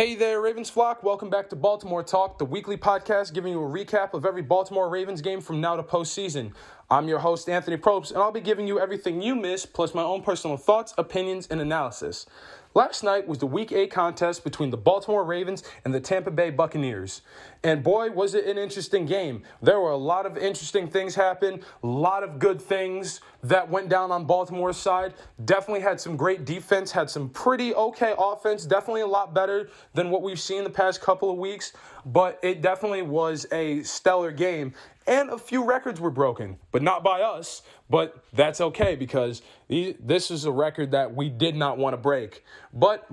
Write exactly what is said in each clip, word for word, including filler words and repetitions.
Hey there, Ravens flock. Welcome back to Baltimore Talk, the weekly podcast giving you a recap of every Baltimore Ravens game from now to postseason. I'm your host, Anthony Probst, and I'll be giving you everything you missed, plus my own personal thoughts, opinions, and analysis. Last night was the Week eight contest between the Baltimore Ravens and the Tampa Bay Buccaneers. And boy, was it an interesting game. There were a lot of interesting things happen, a lot of good things that went down on Baltimore's side. Definitely had some great defense, had some pretty okay offense, definitely a lot better than what we've seen the past couple of weeks, but it definitely was a stellar game. And a few records were broken, but not by us. But that's okay because this is a record that we did not want to break. But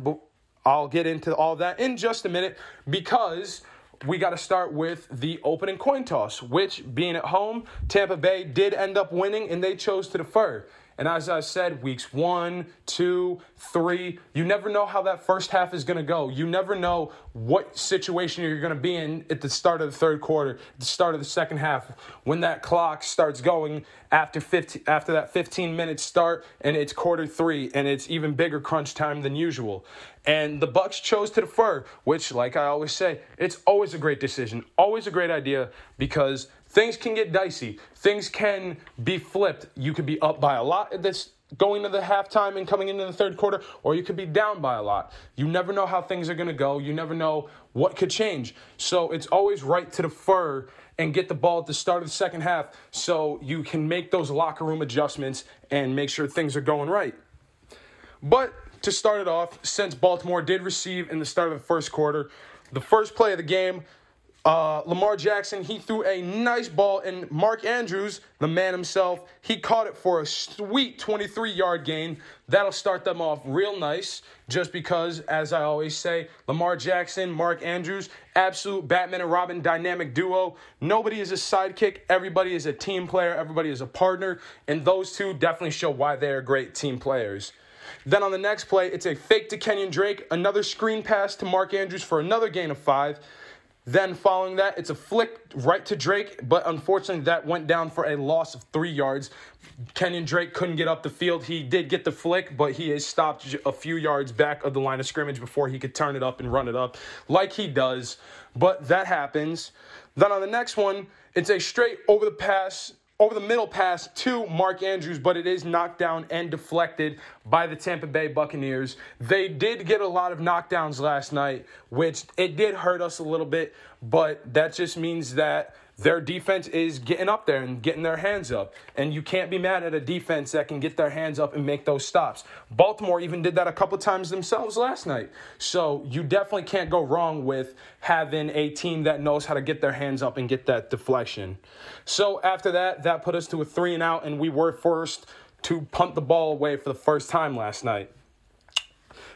I'll get into all that in just a minute because we got to start with the opening coin toss, which, being at home, Tampa Bay did end up winning, and they chose to defer. And as I said, weeks one, two, three, you never know how that first half is going to go. You never know what situation you're going to be in at the start of the third quarter, the start of the second half, when that clock starts going after fifteen, after that fifteen-minute start, and it's quarter three, and it's even bigger crunch time than usual. And the Bucs chose to defer, which, like I always say, it's always a great decision, always a great idea, because things can get dicey. Things can be flipped. You could be up by a lot at this going to the halftime and coming into the third quarter, or you could be down by a lot. You never know how things are going to go. You never know what could change. So it's always right to defer and get the ball at the start of the second half so you can make those locker room adjustments and make sure things are going right. But to start it off, since Baltimore did receive in the start of the first quarter, the first play of the game, Uh, Lamar Jackson, he threw a nice ball, and Mark Andrews, the man himself, he caught it for a sweet twenty-three-yard gain. That'll start them off real nice just because, as I always say, Lamar Jackson, Mark Andrews, absolute Batman and Robin dynamic duo. Nobody is a sidekick. Everybody is a team player. Everybody is a partner, and those two definitely show why they are great team players. Then on the next play, it's a fake to Kenyon Drake, another screen pass to Mark Andrews for another gain of five. Then following that, it's a flick right to Drake, but unfortunately that went down for a loss of three yards. Kenyon Drake couldn't get up the field. He did get the flick, but he is stopped a few yards back of the line of scrimmage before he could turn it up and run it up like he does. But that happens. Then on the next one, it's a straight over the pass, over the middle pass to Mark Andrews, but it is knocked down and deflected by the Tampa Bay Buccaneers. They did get a lot of knockdowns last night, which it did hurt us a little bit, but that just means that their defense is getting up there and getting their hands up, and you can't be mad at a defense that can get their hands up and make those stops. Baltimore even did that a couple times themselves last night, so you definitely can't go wrong with having a team that knows how to get their hands up and get that deflection. So after that, that put us to a three and out, and we were forced to punt the ball away for the first time last night.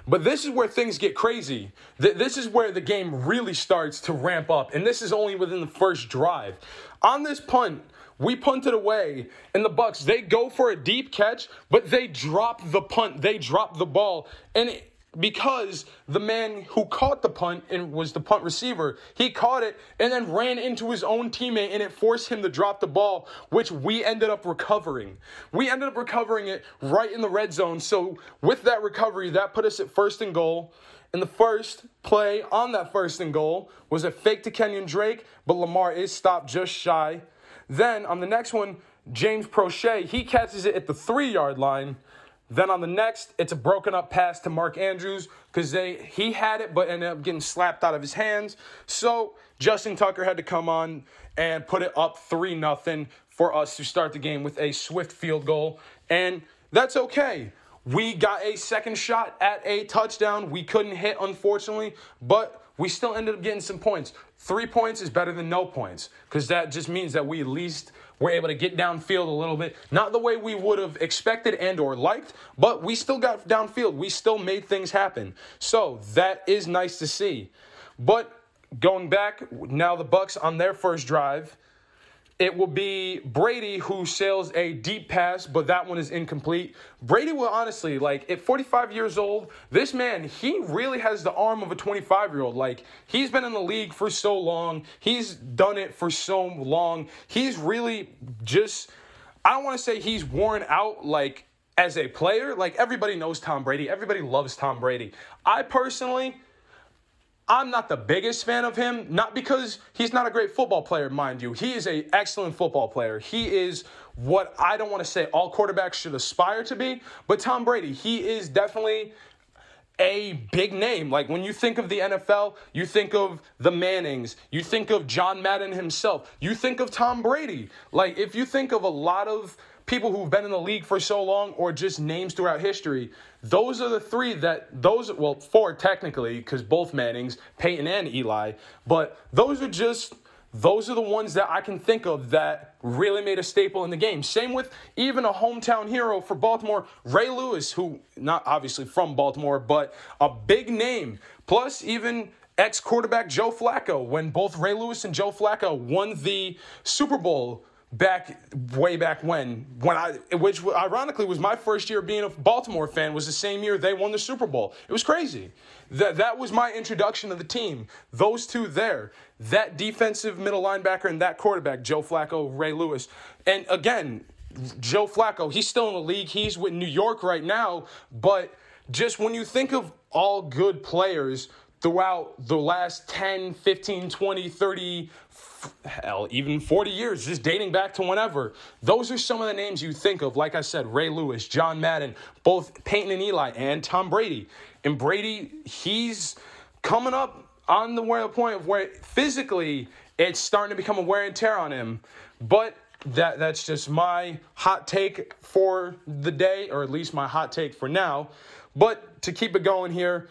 But this is where things get crazy. Th- this is where the game really starts to ramp up, and this is only within the first drive. On this punt, we punted away, and the Bucs, they go for a deep catch, but they drop the punt. They drop the ball, and it, because the man who caught the punt and was the punt receiver, he caught it and then ran into his own teammate, and it forced him to drop the ball, which we ended up recovering. We ended up recovering it right in the red zone. So with that recovery, that put us at first and goal. And the first play on that first and goal was a fake to Kenyon Drake, but Lamar is stopped just shy. Then on the next one, James Proche, he catches it at the three-yard line. Then on the next, it's a broken up pass to Mark Andrews because they he had it but ended up getting slapped out of his hands. So Justin Tucker had to come on and put it up three nothing for us to start the game with a swift field goal. And that's okay. We got a second shot at a touchdown. We couldn't hit, unfortunately, but we still ended up getting some points. Three points is better than no points because that just means that we at least were able to get downfield a little bit. Not the way we would have expected and or liked, but we still got downfield. We still made things happen. So that is nice to see. But going back, now the Bucs on their first drive, it will be Brady who sails a deep pass, but that one is incomplete. Brady will honestly, like, at forty-five years old, this man, he really has the arm of a twenty-five-year-old. Like, he's been in the league for so long. He's done it for so long. He's really just, I don't want to say he's worn out, like, as a player. Like, everybody knows Tom Brady. Everybody loves Tom Brady. I personally, I'm not the biggest fan of him, not because he's not a great football player, mind you. He is an excellent football player. He is what I don't want to say all quarterbacks should aspire to be, but Tom Brady, he is definitely a big name. Like, when you think of the N F L, you think of the Mannings, you think of John Madden himself, you think of Tom Brady. Like, if you think of a lot of people who've been in the league for so long, or just names throughout history, those are the three that those, well, four technically, because both Mannings, Peyton and Eli, but those are just, those are the ones that I can think of that really made a staple in the game. Same with even a hometown hero for Baltimore, Ray Lewis, who not obviously from Baltimore, but a big name. Plus even ex-quarterback Joe Flacco, when both Ray Lewis and Joe Flacco won the Super Bowl back way back when, when I, which ironically was my first year being a Baltimore fan, was the same year they won the Super Bowl. It was crazy. That that was my introduction to the team. Those two there, that defensive middle linebacker and that quarterback, Joe Flacco, Ray Lewis. And again, Joe Flacco, he's still in the league. He's with New York right now. But just when you think of all good players throughout the last ten, fifteen, twenty, thirty, hell, even forty years, just dating back to whenever, those are some of the names you think of. Like I said, Ray Lewis, John Madden, both Peyton and Eli, and Tom Brady. And Brady, he's coming up on the point of where physically it's starting to become a wear and tear on him. But that that's just my hot take for the day, or at least my hot take for now. But to keep it going here,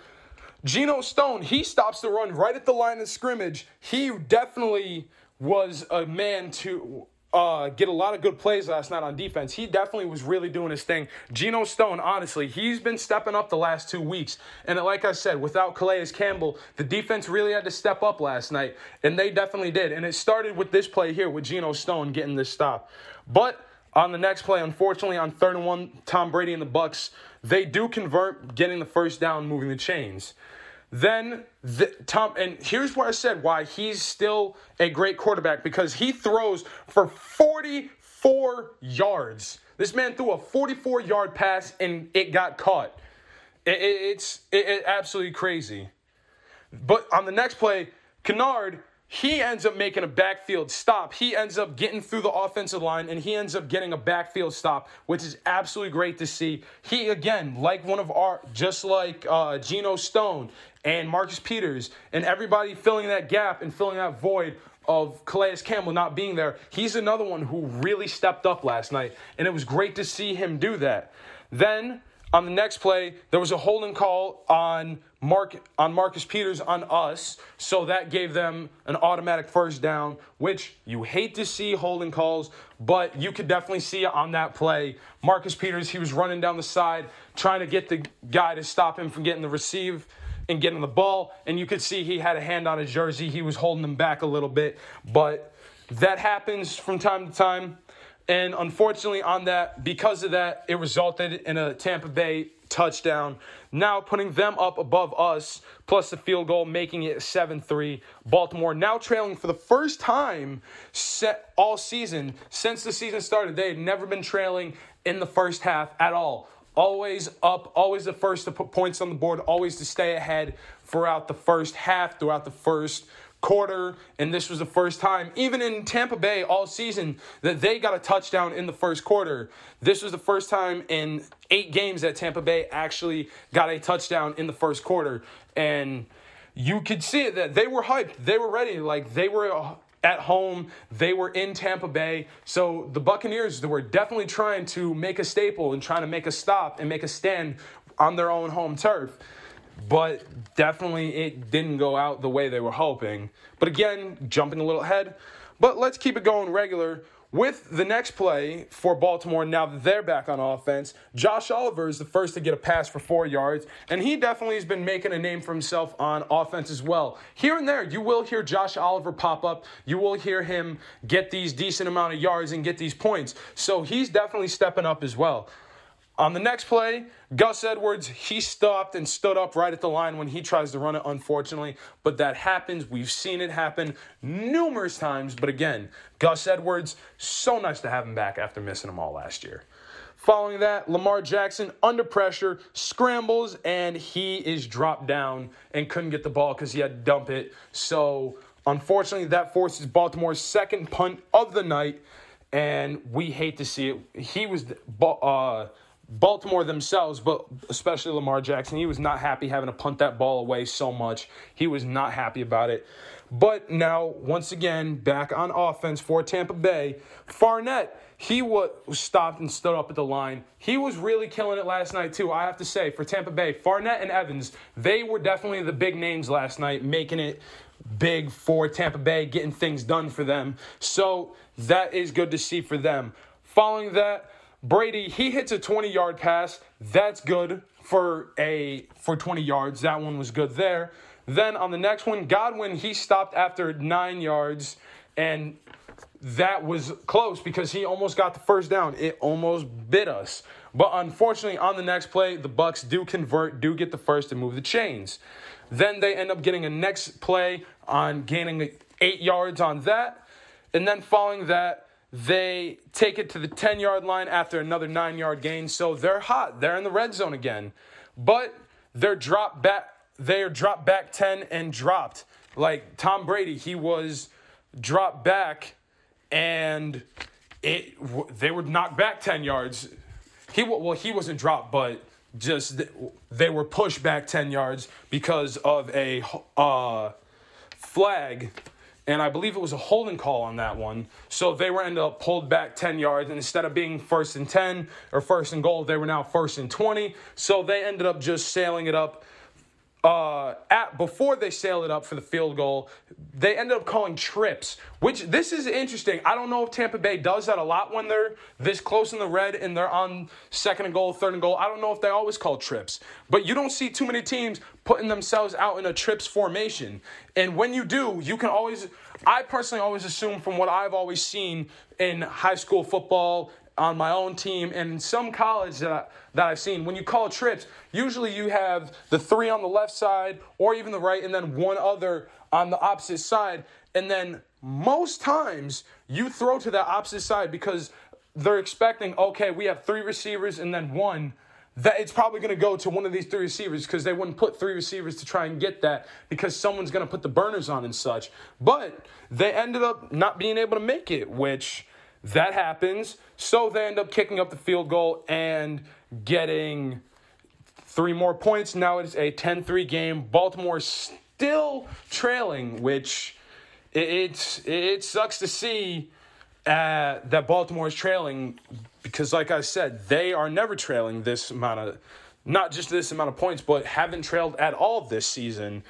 Geno Stone, he stops the run right at the line of scrimmage. He definitely was a man to uh, get a lot of good plays last night on defense. He definitely was really doing his thing. Geno Stone, honestly, he's been stepping up the last two weeks. And like I said, without Calais Campbell, the defense really had to step up last night. And they definitely did. And it started with this play here with Geno Stone getting this stop. But on the next play, unfortunately, on third and one, Tom Brady and the Bucs, they do convert, getting the first down, moving the chains. Then the, Tom, and here's where I said why he's still a great quarterback, because he throws for forty-four yards. This man threw a forty-four-yard pass, and it got caught. It, it, it's it, it, absolutely crazy. But on the next play, Kennard, he ends up making a backfield stop. He ends up getting through the offensive line, and he ends up getting a backfield stop, which is absolutely great to see. He, again, like one of our, just like uh, Geno Stone and Marcus Peters and everybody filling that gap and filling that void of Calais Campbell not being there, he's another one who really stepped up last night, and it was great to see him do that. Then on the next play, there was a holding call on Mark on Marcus Peters on us, so that gave them an automatic first down, which you hate to see holding calls, but you could definitely see on that play, Marcus Peters, he was running down the side, trying to get the guy to stop him from getting the receive and getting the ball, and you could see he had a hand on his jersey. He was holding him back a little bit, but that happens from time to time. And unfortunately on that, because of that, it resulted in a Tampa Bay touchdown, now putting them up above us, plus the field goal, making it seven three. Baltimore now trailing for the first time set all season. Since the season started, they had never been trailing in the first half at all. Always up, always the first to put points on the board, always to stay ahead throughout the first half, throughout the first quarter, and this was the first time, even in Tampa Bay all season, that they got a touchdown in the first quarter. This was the first time in eight games that Tampa Bay actually got a touchdown in the first quarter, and you could see that they were hyped, they were ready, like they were at home, they were in Tampa Bay, so the Buccaneers were definitely trying to make a staple and trying to make a stop and make a stand on their own home turf. But definitely it didn't go out the way they were hoping. But again, jumping a little ahead. But let's keep it going regular with the next play for Baltimore. Now that they're back on offense, Josh Oliver is the first to get a pass for four yards. And he definitely has been making a name for himself on offense as well. Here and there, you will hear Josh Oliver pop up. You will hear him get these decent amount of yards and get these points. So he's definitely stepping up as well. On the next play, Gus Edwards, he stopped and stood up right at the line when he tries to run it, unfortunately. But that happens. We've seen it happen numerous times. But again, Gus Edwards, so nice to have him back after missing him all last year. Following that, Lamar Jackson, under pressure, scrambles, and he is dropped down and couldn't get the ball because he had to dump it. So, unfortunately, that forces Baltimore's second punt of the night, and we hate to see it. He was uh, Baltimore themselves, but especially Lamar Jackson, he was not happy having to punt that ball away so much. He was not happy about it. But now, once again, back on offense for Tampa Bay, Farnett, he was stopped and stood up at the line. He was really killing it last night, too, I have to say, for Tampa Bay. Farnett and Evans, they were definitely the big names last night, making it big for Tampa Bay, getting things done for them. So that is good to see for them. Following that, Brady, he hits a twenty-yard pass. That's good for a for twenty yards. That one was good there. Then on the next one, Godwin, he stopped after nine yards, and that was close because he almost got the first down. It almost bit us. But unfortunately, on the next play, the Bucs do convert, do get the first and move the chains. Then they end up getting a next play on gaining eight yards on that. And then following that, they take it to the ten-yard line after another nine-yard gain. So they're hot. They're in the red zone again. But they're dropped back. They are dropped back ten and dropped. Like Tom Brady, he was dropped back, and it they were knocked back ten yards. He Well, he wasn't dropped, but just they were pushed back ten yards because of a uh, flag, and I believe it was a holding call on that one. So they were ended up pulled back ten yards, and instead of being first and ten or first and goal, they were now first and twenty. So they ended up just sailing it up. Uh, at before they sail it up for the field goal, they ended up calling trips, which this is interesting. I don't know if Tampa Bay does that a lot when they're this close in the red and they're on second and goal, third and goal. I don't know if they always call trips, but you don't see too many teams putting themselves out in a trips formation. And when you do, you can always, I personally always assume from what I've always seen in high school football, on my own team, and in some college that, I, that I've seen, when you call trips, usually you have the three on the left side or even the right, and then one other on the opposite side. And then most times you throw to that opposite side because they're expecting, okay, we have three receivers and then one. That it's probably going to go to one of these three receivers because they wouldn't put three receivers to try and get that because someone's going to put the burners on and such. But they ended up not being able to make it, which... that happens, so they end up kicking up the field goal and getting three more points. Now it's a ten three game. Baltimore still trailing, which it, it, it sucks to see uh, that Baltimore is trailing because, like I said, they are never trailing this amount of, not just this amount of points, but haven't trailed at all this season.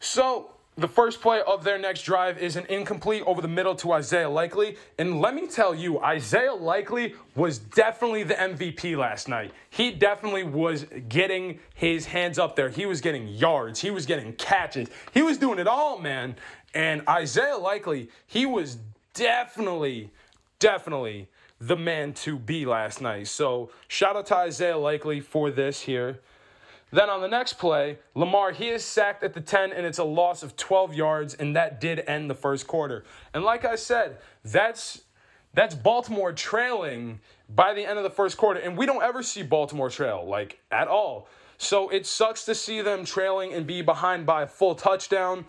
So... the first play of their next drive is an incomplete over the middle to Isaiah Likely. And let me tell you, Isaiah Likely was definitely the M V P last night. He definitely was getting his hands up there. He was getting yards. He was getting catches. He was doing it all, man. And Isaiah Likely, he was definitely, definitely the man to be last night. So shout out to Isaiah Likely for this here. Then on the next play, Lamar, he is sacked at the ten, and it's a loss of twelve yards, and that did end the first quarter. And like I said, that's that's Baltimore trailing by the end of the first quarter, and we don't ever see Baltimore trail, like, at all. So it sucks to see them trailing and be behind by a full touchdown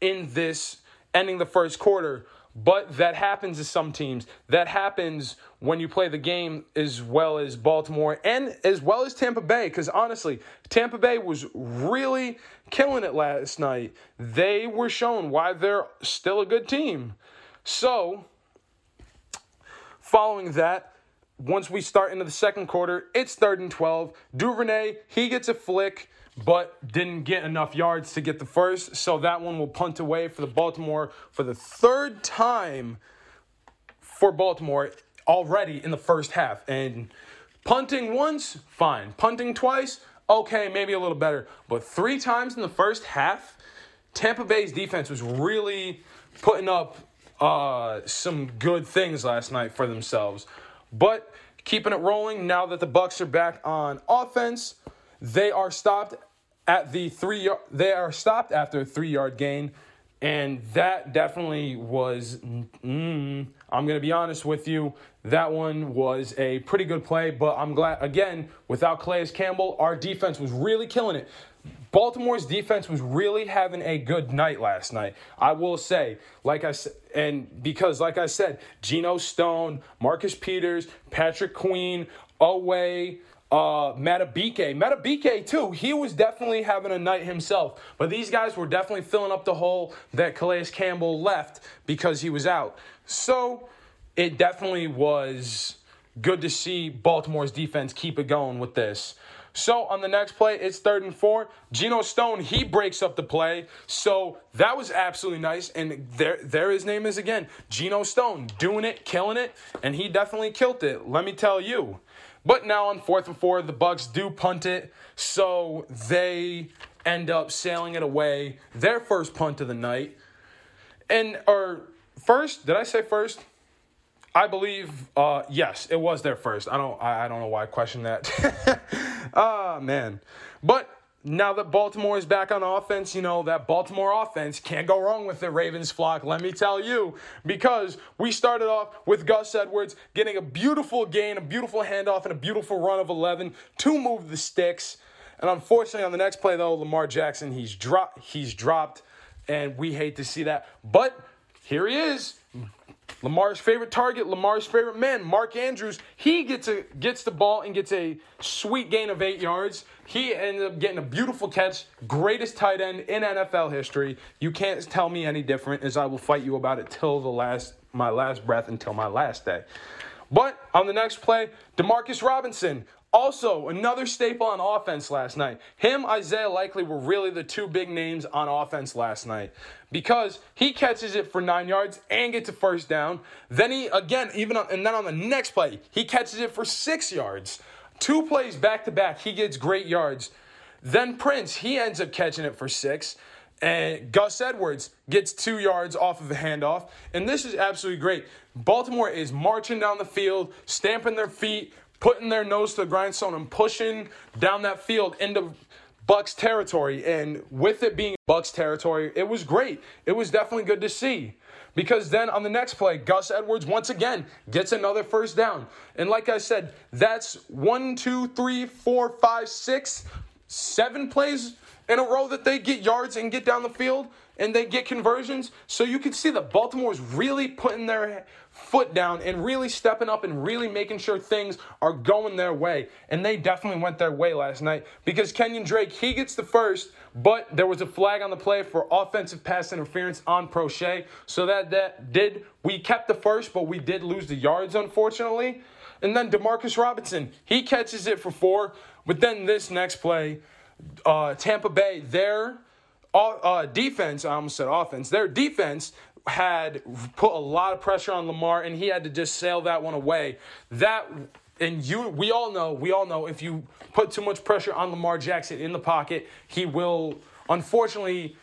in this ending the first quarter. But that happens to some teams. That happens when you play the game as well as Baltimore and as well as Tampa Bay. Because honestly, Tampa Bay was really killing it last night. They were shown why they're still a good team. So, following that, once we start into the second quarter, it's third and twelve. DuVernay, he gets a flick, but didn't get enough yards to get the first. So that one will punt away for the Baltimore for the third time for Baltimore already in the first half. And punting once, fine. Punting twice, okay, maybe a little better. But three times in the first half, Tampa Bay's defense was really putting up uh, some good things last night for themselves. But keeping it rolling now that the Bucs are back on offense, They are stopped at the three. They are stopped after a three-yard gain, And that definitely was, mm, I'm going to be honest with you, that one was a pretty good play. But I'm glad, again, without Calais Campbell, our defense was really killing it. Baltimore's defense was really having a good night last night. I will say, like I said, and because, like I said, Geno Stone, Marcus Peters, Patrick Queen, Oweh, Uh, Matabike, Matabike too, he was definitely having a night himself. But these guys were definitely filling up the hole that Calais Campbell left because he was out. So it definitely was good to see Baltimore's defense keep it going with this. So on the next play, it's third and four. Geno Stone, he breaks up the play. So that was absolutely nice. And there, there his name is again. Geno Stone, doing it, killing it. And he definitely killed it, let me tell you. But now on fourth and four, the Bucks do punt it, so they end up sailing it away. Their first punt of the night, and or first? Did I say first? I believe, uh, yes, it was their first. I don't, I, I don't know why I questioned that. Ah, oh, man. But now that Baltimore is back on offense, you know, that Baltimore offense can't go wrong with the Ravens flock, let me tell you, because we started off with Gus Edwards getting a beautiful gain, a beautiful handoff, and a beautiful run of eleven to move the sticks. And unfortunately, on the next play, though, Lamar Jackson, he's, dro- he's dropped, and we hate to see that. But here he is, Lamar's favorite target, Lamar's favorite man, Mark Andrews. He gets a, gets the ball and gets a sweet gain of eight yards. He ended up getting a beautiful catch, greatest tight end in N F L history. You can't tell me any different, as I will fight you about it till the last my last breath, until my last day. But on the next play, DeMarcus Robinson, also another staple on offense last night. Him, Isaiah Likely, were really the two big names on offense last night, because he catches it for nine yards and gets a first down. Then he, again, even on, and then on the next play, he catches it for six yards. Two plays back-to-back, he gets great yards. Then Prince, he ends up catching it for six. And Gus Edwards gets two yards off of a handoff. And this is absolutely great. Baltimore is marching down the field, stamping their feet, putting their nose to the grindstone and pushing down that field into Bucs territory. And with it being Bucs territory, it was great. It was definitely good to see. Because then on the next play, Gus Edwards once again gets another first down. And like I said, that's one, two, three, four, five, six, seven plays in a row that they get yards and get down the field and they get conversions. So you can see that Baltimore's really putting their foot down and really stepping up and really making sure things are going their way. And they definitely went their way last night, because Kenyon Drake, he gets the first, but there was a flag on the play for offensive pass interference on Proche. So that, that did, we kept the first, but we did lose the yards, unfortunately. And then DeMarcus Robinson, he catches it for four, but then this next play, Uh, Tampa Bay, their uh, defense, I almost said offense, their defense had put a lot of pressure on Lamar, and he had to just sail that one away. That, and you, we all know, we all know if you put too much pressure on Lamar Jackson in the pocket, he will unfortunately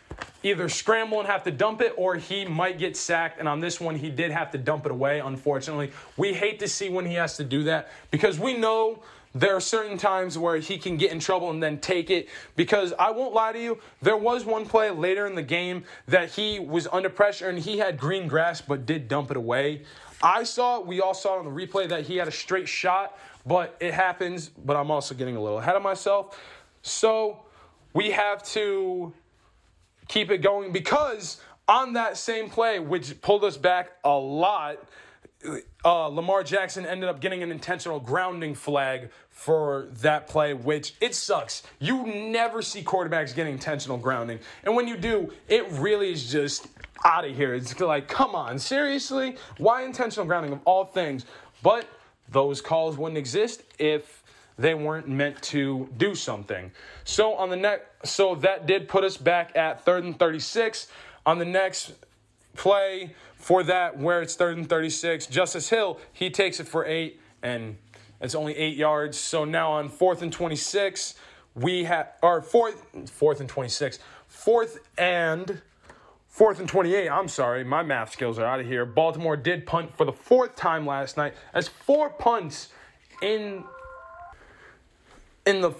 either scramble and have to dump it, or he might get sacked. And on this one, he did have to dump it away, unfortunately. We hate to see when he has to do that, because we know there are certain times where he can get in trouble and then take it, because I won't lie to you, there was one play later in the game that he was under pressure and he had green grass but did dump it away. I saw, we all saw on the replay that he had a straight shot, but it happens. But I'm also getting a little ahead of myself. So we have to keep it going, because on that same play, which pulled us back a lot, Uh, Lamar Jackson ended up getting an intentional grounding flag for that play, which it sucks. You never see quarterbacks getting intentional grounding. And when you do, it really is just out of here. It's like, come on, seriously? Why intentional grounding of all things? But those calls wouldn't exist if they weren't meant to do something. So on the next, so that did put us back at third and thirty-six. On the next play for that, where it's third and thirty-six, Justice Hill, he takes it for eight, and it's only eight yards. So now on fourth and twenty-six, we have our fourth, fourth and twenty-six, fourth and fourth and twenty-eight. I'm sorry, my math skills are out of here. Baltimore did punt for the fourth time last night. That's four punts in in the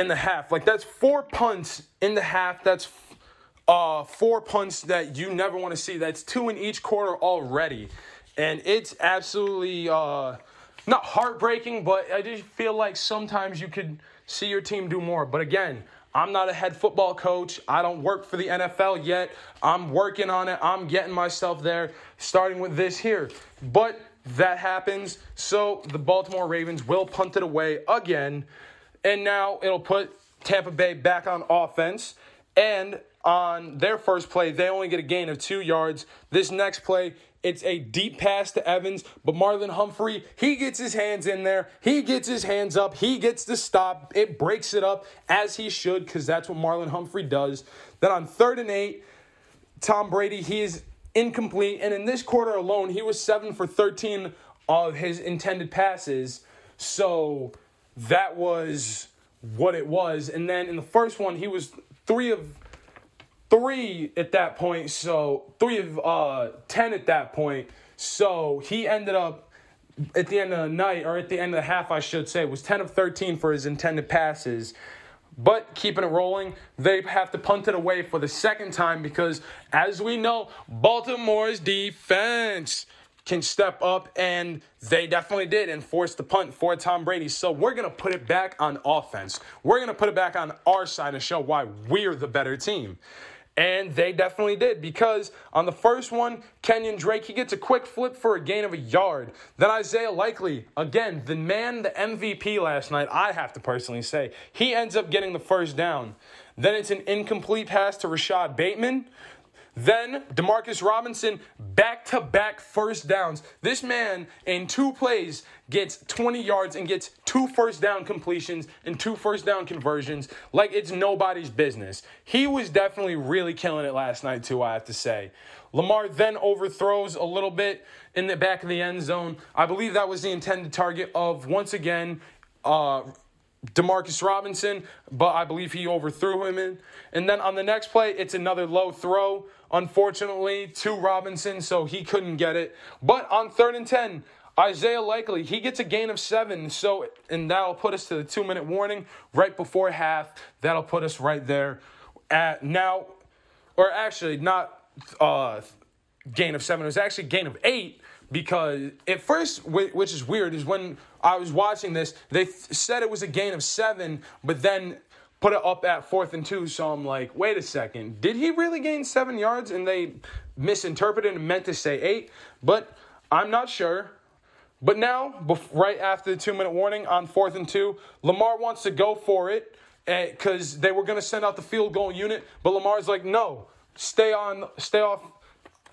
in the half. Like that's four punts in the half. That's uh, four punts that you never want to see. That's two in each quarter already. And it's absolutely uh, not heartbreaking, but I just feel like sometimes you could see your team do more. But again, I'm not a head football coach. I don't work for the N F L yet. I'm working on it. I'm getting myself there, starting with this here. But that happens. So the Baltimore Ravens will punt it away again. And now it'll put Tampa Bay back on offense. And on their first play, they only get a gain of two yards. This next play, it's a deep pass to Evans, but Marlon Humphrey, he gets his hands in there. He gets his hands up. He gets the stop. It breaks it up as he should, because that's what Marlon Humphrey does. Then on third and eight, Tom Brady, he is incomplete. And in this quarter alone, he was seven for thirteen of his intended passes. So that was what it was. And then in the first one, he was three of... Three at that point, so three of uh, ten at that point. So he ended up at the end of the night, or at the end of the half, I should say, was ten of thirteen for his intended passes. But keeping it rolling, they have to punt it away for the second time because, as we know, Baltimore's defense can step up, and they definitely did, and forced the punt for Tom Brady. So we're going to put it back on offense. We're going to put it back on our side to show why we're the better team. And they definitely did, because on the first one, Kenyon Drake, he gets a quick flip for a gain of a yard. Then Isaiah Likely, again, the man, the M V P last night, I have to personally say, he ends up getting the first down. Then it's an incomplete pass to Rashad Bateman. Then DeMarcus Robinson, back-to-back first downs. This man, in two plays, gets twenty yards and gets two first down completions and two first down conversions like it's nobody's business. He was definitely really killing it last night, too, I have to say. Lamar then overthrows a little bit in the back of the end zone. I believe that was the intended target of, once again, uh, DeMarcus Robinson, but I believe he overthrew him in. And then on the next play, it's another low throw, unfortunately, to Robinson, so he couldn't get it. But on third and ten, Isaiah Likely, he gets a gain of seven, so and that'll put us to the two-minute warning right before half. That'll put us right there at now, or actually not uh, gain of seven. It was actually gain of eight. Because at first, which is weird, is when I was watching this, they said it was a gain of seven, but then put it up at fourth and two. So I'm like, wait a second, did he really gain seven yards? And they misinterpreted and meant to say eight, but I'm not sure. But now, right after the two-minute warning on fourth and two, Lamar wants to go for it because they were going to send out the field goal unit, but Lamar's like, no, stay on, stay off.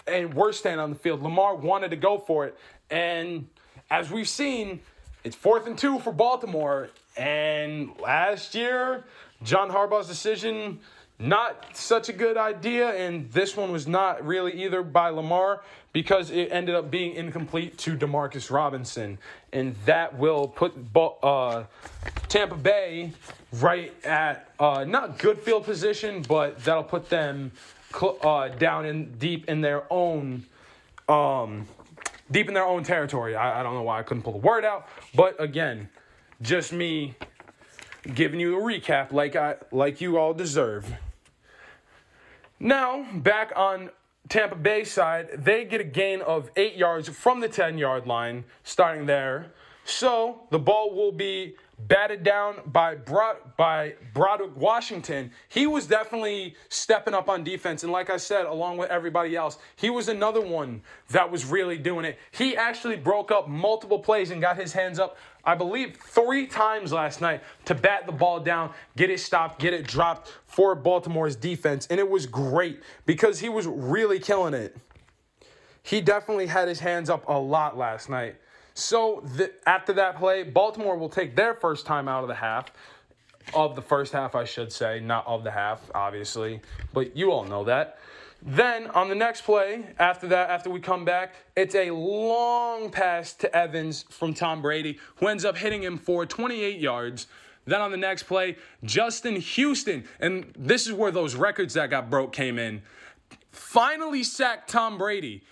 And we're staying on the field. Lamar wanted to go for it. And as we've seen, it's fourth and two for Baltimore. And last year, John Harbaugh's decision, not such a good idea. And this one was not really either by Lamar, because it ended up being incomplete to DeMarcus Robinson. And that will put uh, Tampa Bay right at uh, not good field position, but that'll put them Uh, down in deep in their own, um, deep in their own territory. I, I don't know why I couldn't pull the word out, but again, just me giving you a recap, like I like you all deserve. Now back on Tampa Bay side, they get a gain of eight yards from the ten-yard line, starting there. So the ball will be batted down by Brod- by Broderick Washington. He was definitely stepping up on defense. And like I said, along with everybody else, he was another one that was really doing it. He actually broke up multiple plays and got his hands up, I believe, three times last night to bat the ball down, get it stopped, get it dropped for Baltimore's defense. And it was great because he was really killing it. He definitely had his hands up a lot last night. So the, after that play, Baltimore will take their first time out of the half, of the first half, I should say, not of the half, obviously, but you all know that. Then on the next play, after that, after we come back, it's a long pass to Evans from Tom Brady, who ends up hitting him for twenty-eight yards. Then on the next play, Justin Houston, and this is where those records that got broke came in, finally sacked Tom Brady.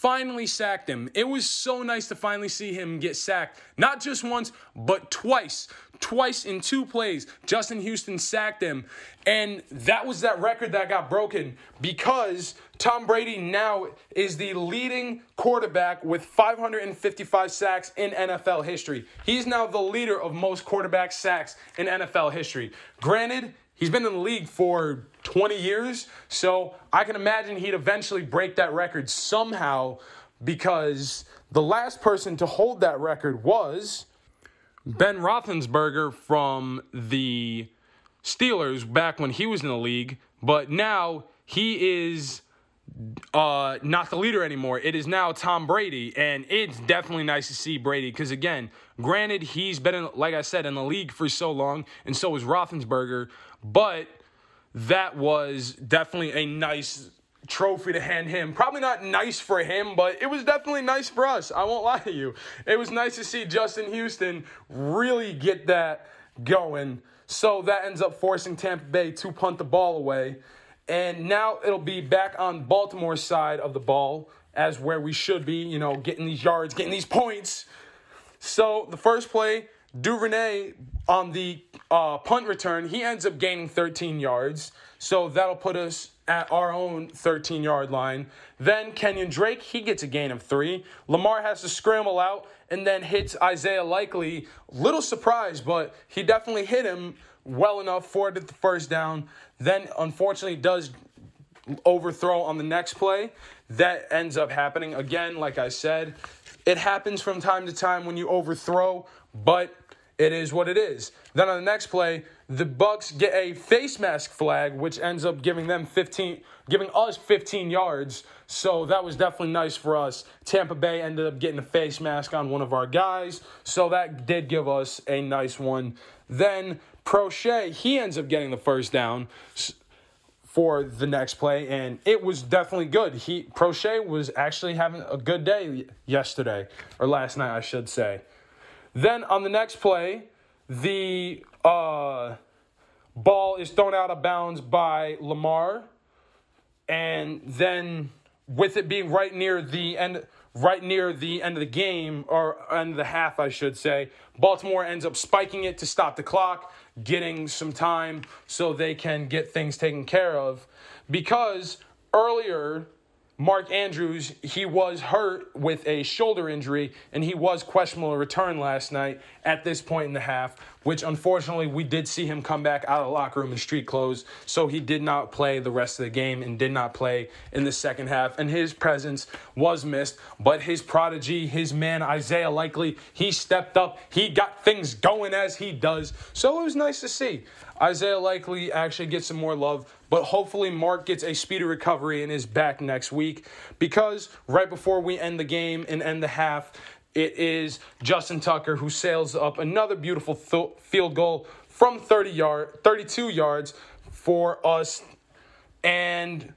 finally sacked him. It was so nice to finally see him get sacked. Not just once, but twice. Twice in two plays, Justin Houston sacked him. And that was that record that got broken because Tom Brady now is the leading quarterback with five hundred fifty-five sacks in N F L history. He's now the leader of most quarterback sacks in N F L history. Granted, he's been in the league for twenty years, so I can imagine he'd eventually break that record somehow because the last person to hold that record was Ben Roethlisberger from the Steelers back when he was in the league, but now he is uh, not the leader anymore. It is now Tom Brady, and it's definitely nice to see Brady because, again, granted, he's been, in, like I said, in the league for so long, and so was Roethlisberger, but that was definitely a nice trophy to hand him. Probably not nice for him, but it was definitely nice for us. I won't lie to you. It was nice to see Justin Houston really get that going. So that ends up forcing Tampa Bay to punt the ball away. And now it'll be back on Baltimore's side of the ball as where we should be, you know, getting these yards, getting these points. So the first play, DuVernay on the uh, punt return, he ends up gaining thirteen yards. So that'll put us at our own thirteen-yard line. Then Kenyon Drake, he gets a gain of three. Lamar has to scramble out and then hits Isaiah Likely. Little surprise, but he definitely hit him well enough for the first down. Then, unfortunately, does overthrow on the next play. That ends up happening. Again, like I said, it happens from time to time when you overthrow, but it is what it is. Then on the next play, the Bucs get a face mask flag, whiwhich ends up giving them fifteen, giving us fifteen yards. So that was definitely nice for us. Tampa Bay ended up getting a face mask on one of our guys, so that did give us a nice one. Then Proche, he ends up getting the first down for the next play, and it was definitely good. He Proche was actually having a good day yesterday, or last night, I should say. Then on the next play, the uh, ball is thrown out of bounds by Lamar. And then with it being right near the end right near the end of the game, or end of the half, I should say, Baltimore ends up spiking it to stop the clock, getting some time so they can get things taken care of. Because earlier, Mark Andrews, he was hurt with a shoulder injury, and he was questionable to return last night at this point in the half, which unfortunately we did see him come back out of the locker room in street clothes, so he did not play the rest of the game and did not play in the second half, and his presence was missed. But his prodigy, his man Isaiah Likely, he stepped up. He got things going as he does, so it was nice to see. Isaiah Likely actually gets some more love, but hopefully Mark gets a speedy recovery and is back next week, because right before we end the game and end the half, it is Justin Tucker who sails up another beautiful th- field goal from thirty yard, thirty-two yards for us, and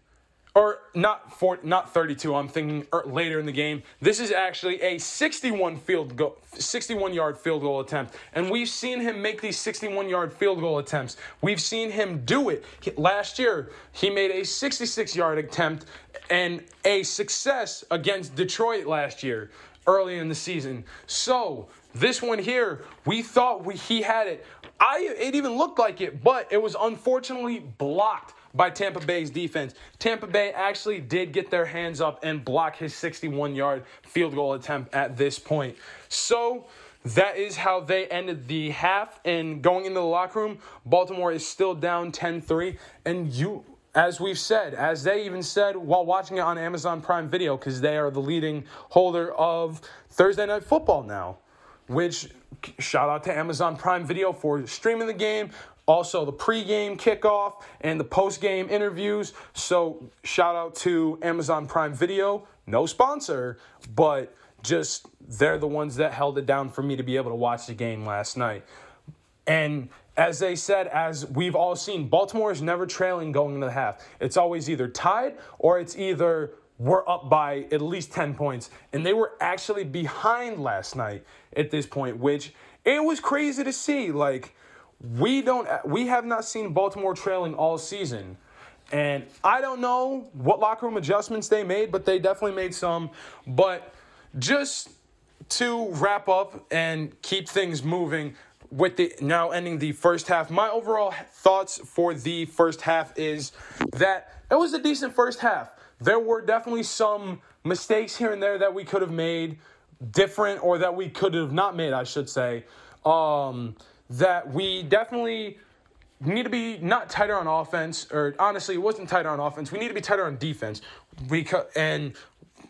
or not for not thirty-two. I'm thinking later in the game. This is actually a sixty-one field goal, sixty-one yard field goal attempt, and we've seen him make these sixty-one yard field goal attempts. We've seen him do it. Last year, he made a sixty-six yard attempt and a success against Detroit last year, early in the season. So this one here, we thought we, he had it. I it even looked like it, but it was unfortunately blocked by Tampa Bay's defense. Tampa Bay actually did get their hands up and block his sixty-one yard field goal attempt at this point. So that is how they ended the half, and going into the locker room, Baltimore is still down ten three, and you, as we've said, as they even said while watching it on Amazon Prime Video, because they are the leading holder of Thursday Night Football now, which shout out to Amazon Prime Video for streaming the game. Also, the pregame kickoff and the postgame interviews. So, shout out to Amazon Prime Video. No sponsor, but just they're the ones that held it down for me to be able to watch the game last night. And as they said, as we've all seen, Baltimore is never trailing going into the half. It's always either tied or it's either we're up by at least ten points. And they were actually behind last night at this point, which it was crazy to see. Like, We don't. We have not seen Baltimore trailing all season, And I don't know what locker room adjustments they made, but they definitely made some. But just to wrap up and keep things moving with the now ending the first half, my overall thoughts for the first half is that it was a decent first half. There were definitely some mistakes here and there that we could have made different, or that we could have not made, I should say, um, that we definitely need to be not tighter on offense, or honestly, it wasn't tighter on offense. We need to be tighter on defense. We co- and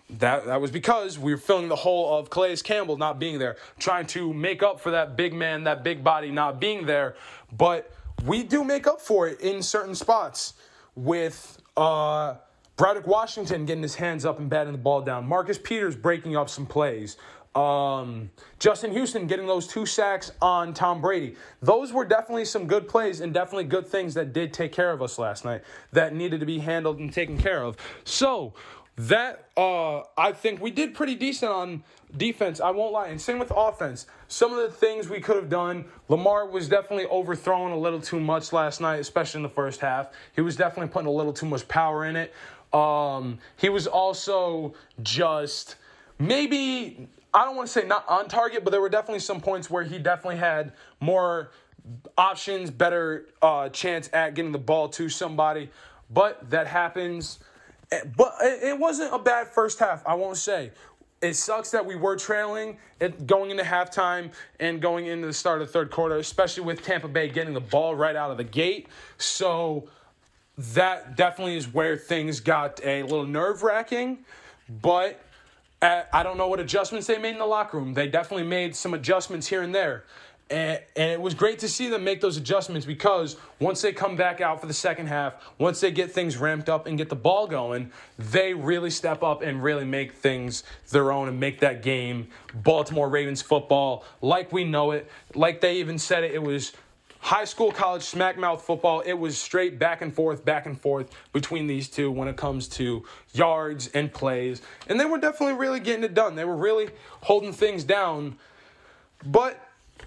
that that was because we were filling the hole of Calais Campbell not being there, trying to make up for that big man, that big body not being there. But we do make up for it in certain spots with uh, Broderick Washington getting his hands up and batting the ball down, Marcus Peters breaking up some plays, Um, Justin Houston getting those two sacks on Tom Brady. Those were definitely some good plays and definitely good things that did take care of us last night that needed to be handled and taken care of. So that uh, I think we did pretty decent on defense, I won't lie. And same with offense. Some of the things we could have done, Lamar was definitely overthrown a little too much last night, especially in the first half. He was definitely putting a little too much power in it. Um, he was also just maybe, I don't want to say not on target, but there were definitely some points where he definitely had more options, better uh, chance at getting the ball to somebody. But that happens. But it wasn't a bad first half, I won't say. It sucks that we were trailing it going into halftime and going into the start of the third quarter, especially with Tampa Bay getting the ball right out of the gate. So that definitely is where things got a little nerve-wracking. But I don't know what adjustments they made in the locker room. They definitely made some adjustments here and there. And, and it was great to see them make those adjustments, because once they come back out for the second half, once they get things ramped up and get the ball going, they really step up and really make things their own and make that game Baltimore Ravens football like we know it. Like they even said it, it was high school, college, smack mouth football. It was straight back and forth, back and forth between these two when it comes to yards and plays. And they were definitely really getting it done. They were really holding things down. But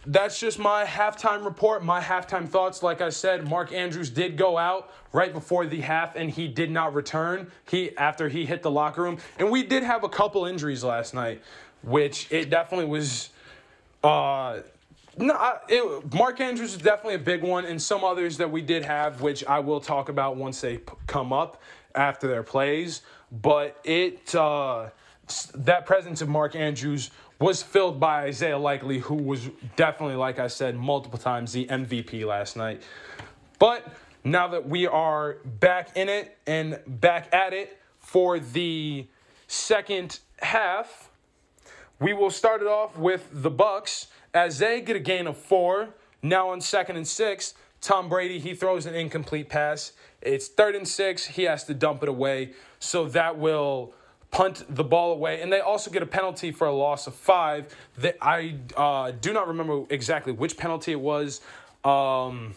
that's just my halftime report, my halftime thoughts. Like I said, Mark Andrews did go out right before the half, and he did not return He after he hit the locker room. And we did have a couple injuries last night, which it definitely was uh, – No, I, it, Mark Andrews is definitely a big one, and some others that we did have, which I will talk about once they p- come up after their plays. But it uh, that presence of Mark Andrews was filled by Isaiah Likely, who was definitely, like I said, multiple times the M V P last night. But now that we are back in it and back at it for the second half, we will start it off with the Bucs, as they get a gain of four. Now on second and six, Tom Brady, he throws an incomplete pass. It's third and six. He has to dump it away. So that will punt the ball away. And they also get a penalty for a loss of five. That I uh, do not remember exactly which penalty it was. Um,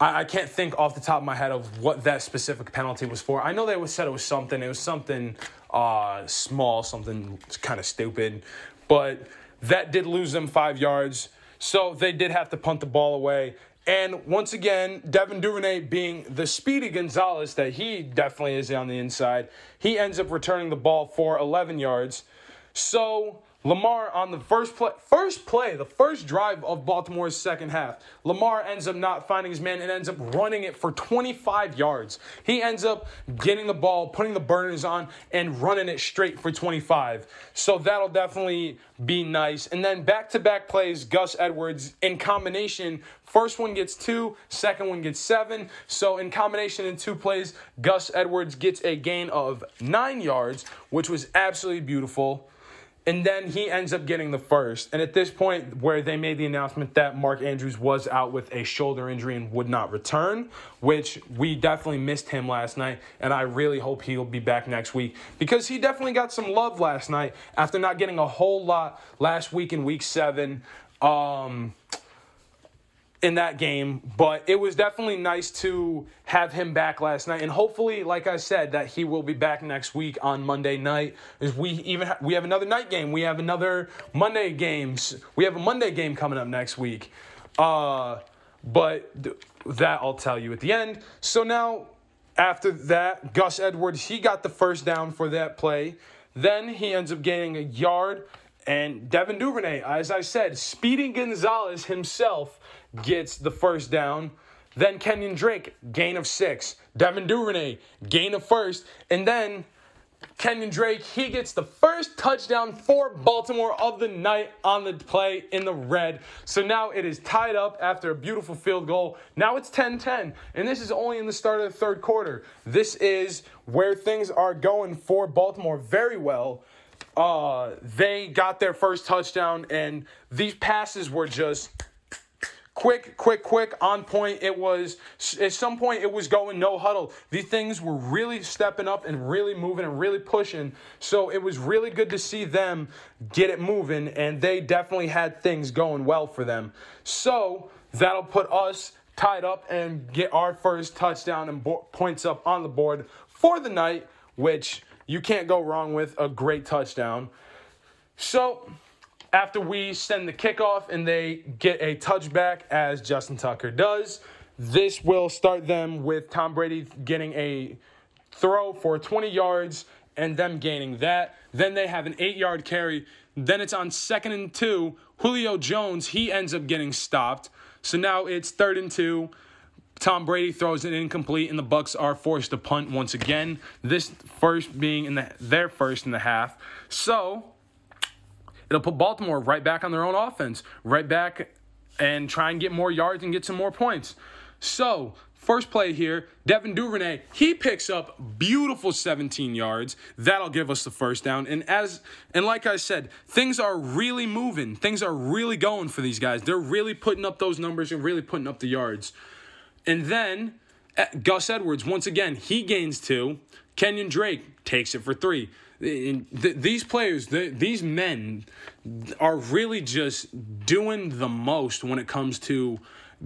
I, I can't think off the top of my head of what that specific penalty was for. I know they said it was something. It was something uh, small, something kind of stupid. But that did lose them five yards, so they did have to punt the ball away. And once again, Devin DuVernay, being the speedy Gonzalez that he definitely is on the inside, he ends up returning the ball for eleven yards. So Lamar on the first play, first play, the first drive of Baltimore's second half, Lamar ends up not finding his man and ends up running it for twenty-five yards. He ends up getting the ball, putting the burners on, and running it straight for twenty-five. So that'll definitely be nice. And then back-to-back plays, Gus Edwards in combination. First one gets two, second one gets seven. So in combination in two plays, Gus Edwards gets a gain of nine yards, which was absolutely beautiful. And then he ends up getting the first. And at this point, where they made the announcement that Mark Andrews was out with a shoulder injury and would not return, which we definitely missed him last night. And I really hope he'll be back next week, because he definitely got some love last night after not getting a whole lot last week in week seven um, in that game. But it was definitely nice to have him back last night. And hopefully, like I said, that he will be back next week on Monday night. Is we even ha- we have another night game. We have another Monday games. We have a Monday game coming up next week. Uh, But th- that I'll tell you at the end. So now, after that, Gus Edwards, he got the first down for that play. Then he ends up gaining a yard. And Devin DuVernay, as I said, Speedy Gonzalez himself gets the first down. Then Kenyon Drake, gain of six. Devin DuVernay, gain of first. And then Kenyon Drake, he gets the first touchdown for Baltimore of the night on the play in the red. So now it is tied up after a beautiful field goal. Now it's ten ten, and this is only in the start of the third quarter. This is where things are going for Baltimore very well. Uh, they got their first touchdown, and these passes were just quick, quick, quick, on point. It was, at some point, it was going no huddle. These things were really stepping up and really moving and really pushing. So it was really good to see them get it moving, and they definitely had things going well for them. So that'll put us tied up and get our first touchdown and bo- points up on the board for the night, which you can't go wrong with a great touchdown. So after we send the kickoff and they get a touchback, as Justin Tucker does, this will start them with Tom Brady getting a throw for twenty yards and them gaining that. Then they have an eight-yard carry. Then it's on second and two. Julio Jones, he ends up getting stopped. So now it's third and two. Tom Brady throws an incomplete, and the Bucks are forced to punt once again, this first being in the, their first in the half. So it'll put Baltimore right back on their own offense, right back and try and get more yards and get some more points. So, first play here, Devin DuVernay, he picks up beautiful seventeen yards. That'll give us the first down. And as and like I said, things are really moving. Things are really going for these guys. They're really putting up those numbers and really putting up the yards. And then Gus Edwards, once again, he gains two. Kenyon Drake takes it for three. Th- these players, th- these men are really just doing the most when it comes to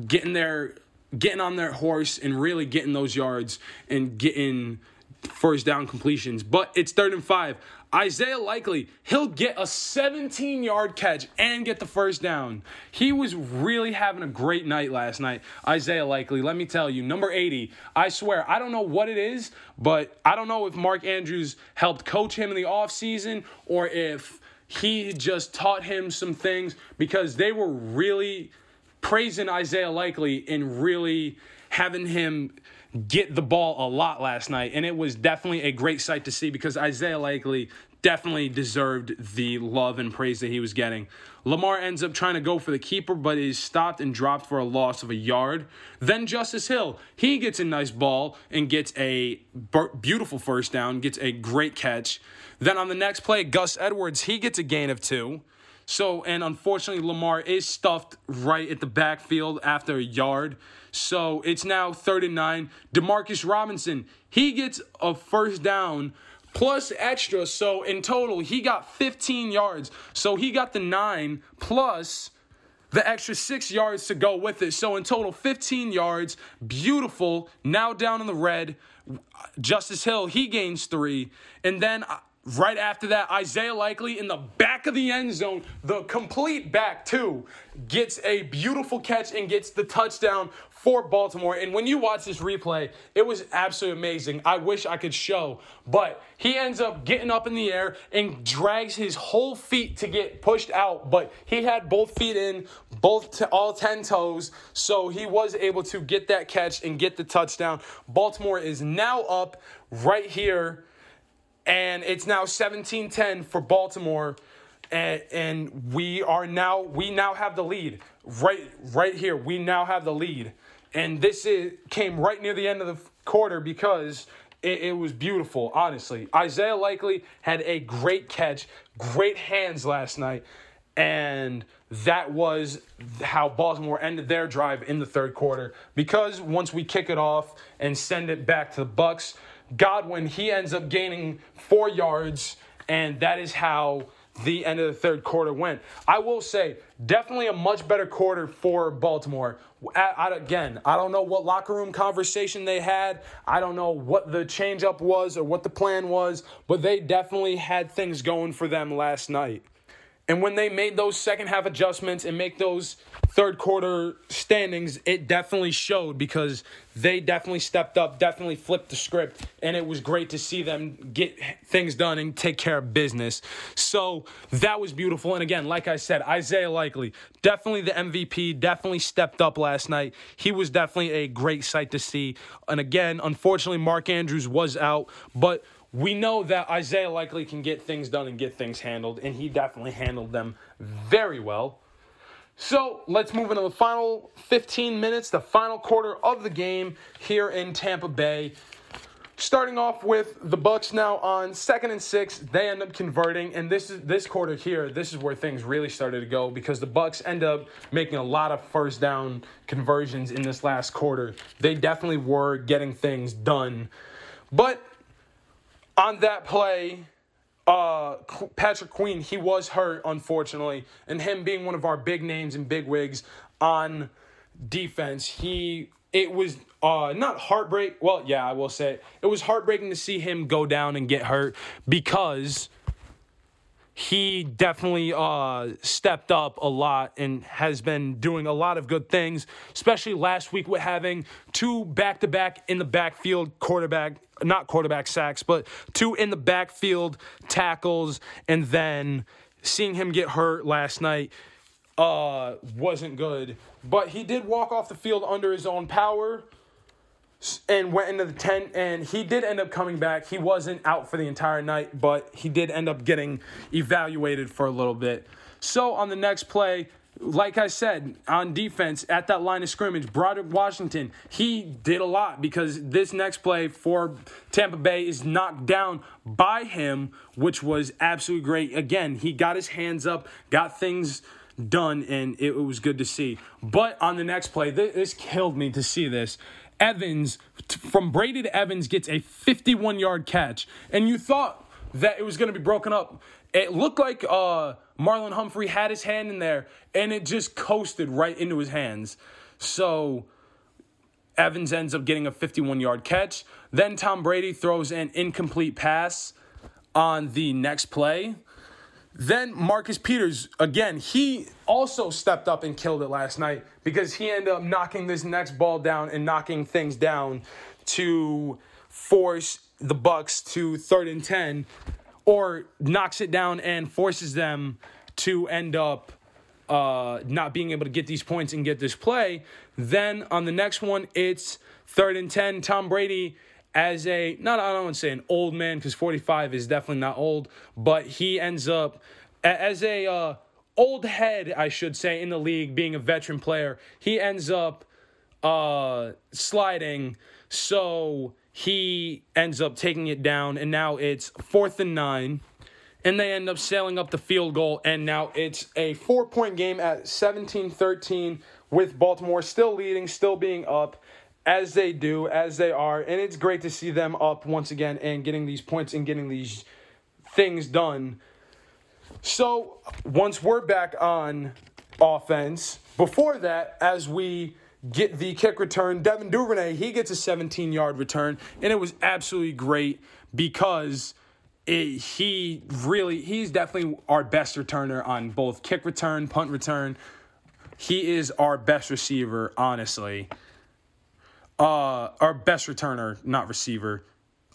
getting their, getting on their horse and really getting those yards and getting first down completions. But it's third and five. Isaiah Likely, he'll get a seventeen-yard catch and get the first down. He was really having a great night last night, Isaiah Likely. Let me tell you, number eighty, I swear, I don't know what it is, but I don't know if Mark Andrews helped coach him in the offseason or if he just taught him some things, because they were really praising Isaiah Likely and really having him get the ball a lot last night, and it was definitely a great sight to see, because Isaiah Likely definitely deserved the love and praise that he was getting. Lamar ends up trying to go for the keeper, but is stopped and dropped for a loss of a yard. Then Justice Hill, he gets a nice ball and gets a beautiful first down, gets a great catch. Then on the next play, Gus Edwards, he gets a gain of two. So, and unfortunately, Lamar is stuffed right at the backfield after a yard. So, it's now third and nine. DeMarcus Robinson, he gets a first down plus extra. So, in total, he got fifteen yards. So, he got the nine plus the extra six yards to go with it. So, in total, fifteen yards. Beautiful. Now down in the red. Justice Hill, he gains three. And then right after that, Isaiah Likely in the back of the end zone, the complete back two, gets a beautiful catch and gets the touchdown for Baltimore. And when you watch this replay, it was absolutely amazing. I wish I could show. But he ends up getting up in the air and drags his whole feet to get pushed out. But he had both feet in, both to all ten toes. So he was able to get that catch and get the touchdown. Baltimore is now up right here. And it's now seventeen ten for Baltimore, and, and we are now we now have the lead right right here. We now have the lead, and this is came right near the end of the quarter, because it, it was beautiful. Honestly, Isaiah Likely had a great catch, great hands last night, and that was how Baltimore ended their drive in the third quarter. Because once we kick it off and send it back to the Bucks, Godwin, he ends up gaining four yards, and that is how the end of the third quarter went. I will say, definitely a much better quarter for Baltimore. I, I, again, I don't know what locker room conversation they had. I don't know what the changeup was or what the plan was, but they definitely had things going for them last night. And when they made those second half adjustments and make those third quarter standings, it definitely showed because they definitely stepped up, definitely flipped the script, and it was great to see them get things done and take care of business. So that was beautiful. And again, like I said, Isaiah Likely, definitely the M V P, definitely stepped up last night. He was definitely a great sight to see. And again, unfortunately, Mark Andrews was out, but we know that Isaiah Likely can get things done and get things handled, and he definitely handled them very well. So let's move into the final fifteen minutes, the final quarter of the game here in Tampa Bay. Starting off with the Bucs now on second and six, they end up converting, and this is this quarter here, this is where things really started to go because the Bucs end up making a lot of first down conversions in this last quarter. They definitely were getting things done, but on that play, uh, Patrick Queen, he was hurt, unfortunately. And him being one of our big names and big wigs on defense, he it was uh, not heartbreak. Well, yeah, I will say it. It was heartbreaking to see him go down and get hurt because he definitely uh, stepped up a lot and has been doing a lot of good things, especially last week with having two back-to-back in the backfield quarterback, not quarterback sacks, but two in the backfield tackles, and then seeing him get hurt last night uh, wasn't good. But he did walk off the field under his own power and went into the tent, and he did end up coming back. He wasn't out for the entire night, but he did end up getting evaluated for a little bit. So on the next play, like I said, on defense at that line of scrimmage, Broderick Washington, he did a lot because this next play for Tampa Bay is knocked down by him, which was absolutely great. Again, he got his hands up, got things done, and it was good to see. But on the next play, this killed me to see this. Evans, from Brady to Evans, gets a fifty-one-yard catch. And you thought that it was going to be broken up. It looked like uh, Marlon Humphrey had his hand in there, and it just coasted right into his hands. So Evans ends up getting a fifty-one-yard catch. Then Tom Brady throws an incomplete pass on the next play. Then Marcus Peters, again, he also stepped up and killed it last night because he ended up knocking this next ball down and knocking things down to force the Bucs to third and ten, or knocks it down and forces them to end up uh, not being able to get these points and get this play. Then on the next one, it's third and ten. Tom Brady, as a, not, I don't want to say an old man because forty-five is definitely not old, but he ends up as a uh, old head, I should say, in the league, being a veteran player. He ends up uh, sliding, so he ends up taking it down, and now it's fourth and nine, and they end up sailing up the field goal, and now it's a four-point game at seventeen thirteen with Baltimore still leading, still being up, as they do, as they are, and it's great to see them up once again and getting these points and getting these things done. So once we're back on offense, before that, as we get the kick return, Devin DuVernay, he gets a seventeen-yard return, and it was absolutely great because it, he really, he's definitely our best returner on both kick return, punt return. He is our best receiver, honestly. Uh, our best returner, not receiver.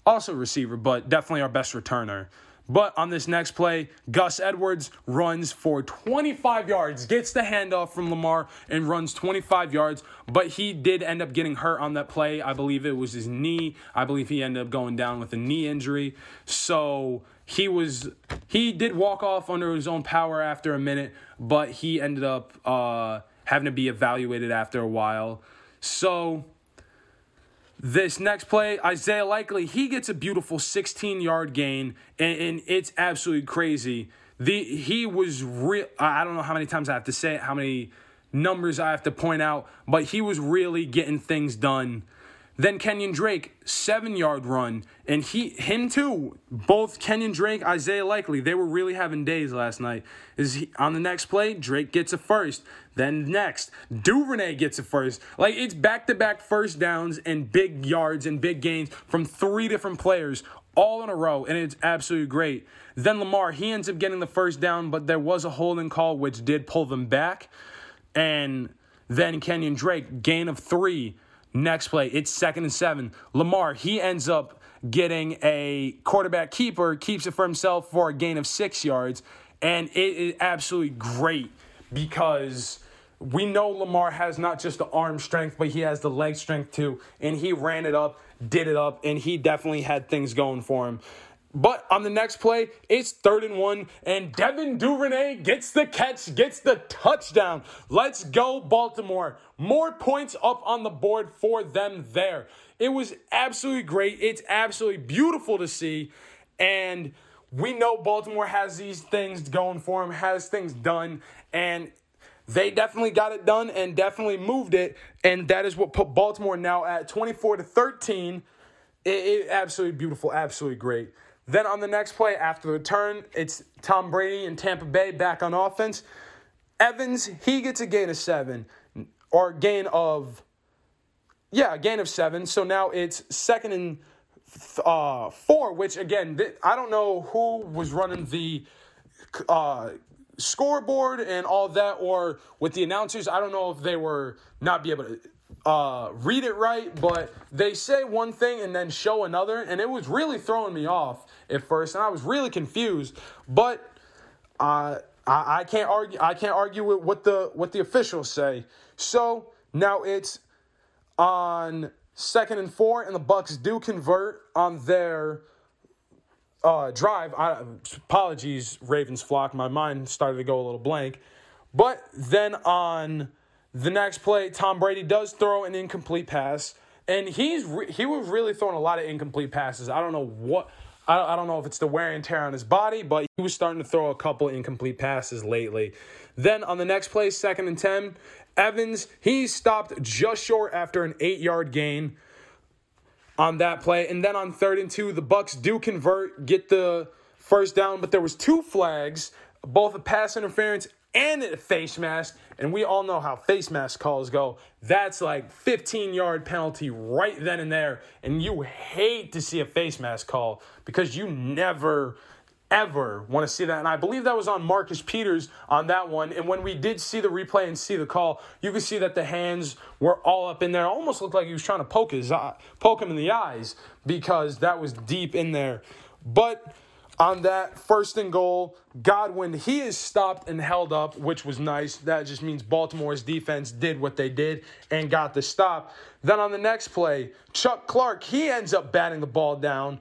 Also receiver, but definitely our best returner. But on this next play, Gus Edwards runs for twenty-five yards, gets the handoff from Lamar and runs twenty-five yards, but he did end up getting hurt on that play. I believe it was his knee. I believe he ended up going down with a knee injury. So he was he did walk off under his own power after a minute, but he ended up uh, having to be evaluated after a while. So this next play, Isaiah Likely, he gets a beautiful sixteen-yard gain, and, and it's absolutely crazy. The He was real. I don't know how many times I have to say it, how many numbers I have to point out, but he was really getting things done. Then Kenyon Drake, seven-yard run. And he, him too, both Kenyon Drake, Isaiah Likely, they were really having days last night. Is he, on the next play, Drake gets it first. Then next, DuVernay gets it first. Like, it's back-to-back first downs and big yards and big gains from three different players all in a row, and it's absolutely great. Then Lamar, he ends up getting the first down, but there was a holding call, which did pull them back. And then Kenyon Drake, gain of three. Next play, it's second and seven. Lamar, he ends up getting a quarterback keeper, keeps it for himself for a gain of six yards, and it is absolutely great because we know Lamar has not just the arm strength, but he has the leg strength too, and he ran it up, did it up, and he definitely had things going for him. But on the next play, it's third and one, and Devin DuVernay gets the catch, gets the touchdown. Let's go, Baltimore. More points up on the board for them there. It was absolutely great. It's absolutely beautiful to see, and we know Baltimore has these things going for them, has things done, and they definitely got it done and definitely moved it, and that is what put Baltimore now at twenty-four to thirteen. It, it absolutely beautiful, absolutely great. Then on the next play, after the return, it's Tom Brady and Tampa Bay back on offense. Evans, he gets a gain of seven, or gain of, yeah, a gain of seven. So now it's second and uh, four, which, again, th- I don't know who was running the uh, scoreboard and all that, or with the announcers. I don't know if they were not be able to Uh, read it right, but they say one thing and then show another, and it was really throwing me off at first, and I was really confused. But uh, I, I can't argue. I can't argue with what the what the officials say. So now it's on second and four, and the Bucs do convert on their uh, drive. I, apologies, Ravens flock. My mind started to go a little blank, but then on the next play, Tom Brady does throw an incomplete pass, and he's re- he was really throwing a lot of incomplete passes. I don't know what I I don't know if it's the wear and tear on his body, but he was starting to throw a couple incomplete passes lately. Then on the next play, second and ten, Evans, he stopped just short after an eight-yard gain on that play. And then on third and two, the Bucs do convert, get the first down, but there was two flags, both a pass interference and a face mask, and we all know how face mask calls go. That's like fifteen-yard penalty right then and there, and you hate to see a face mask call because you never, ever want to see that. And I believe that was on Marcus Peters on that one, and when we did see the replay and see the call, you could see that the hands were all up in there. It almost looked like he was trying to poke his eye, poke him in the eyes because that was deep in there. But on that first and goal, Godwin, he is stopped and held up, which was nice. That just means Baltimore's defense did what they did and got the stop. Then on the next play, Chuck Clark, he ends up batting the ball down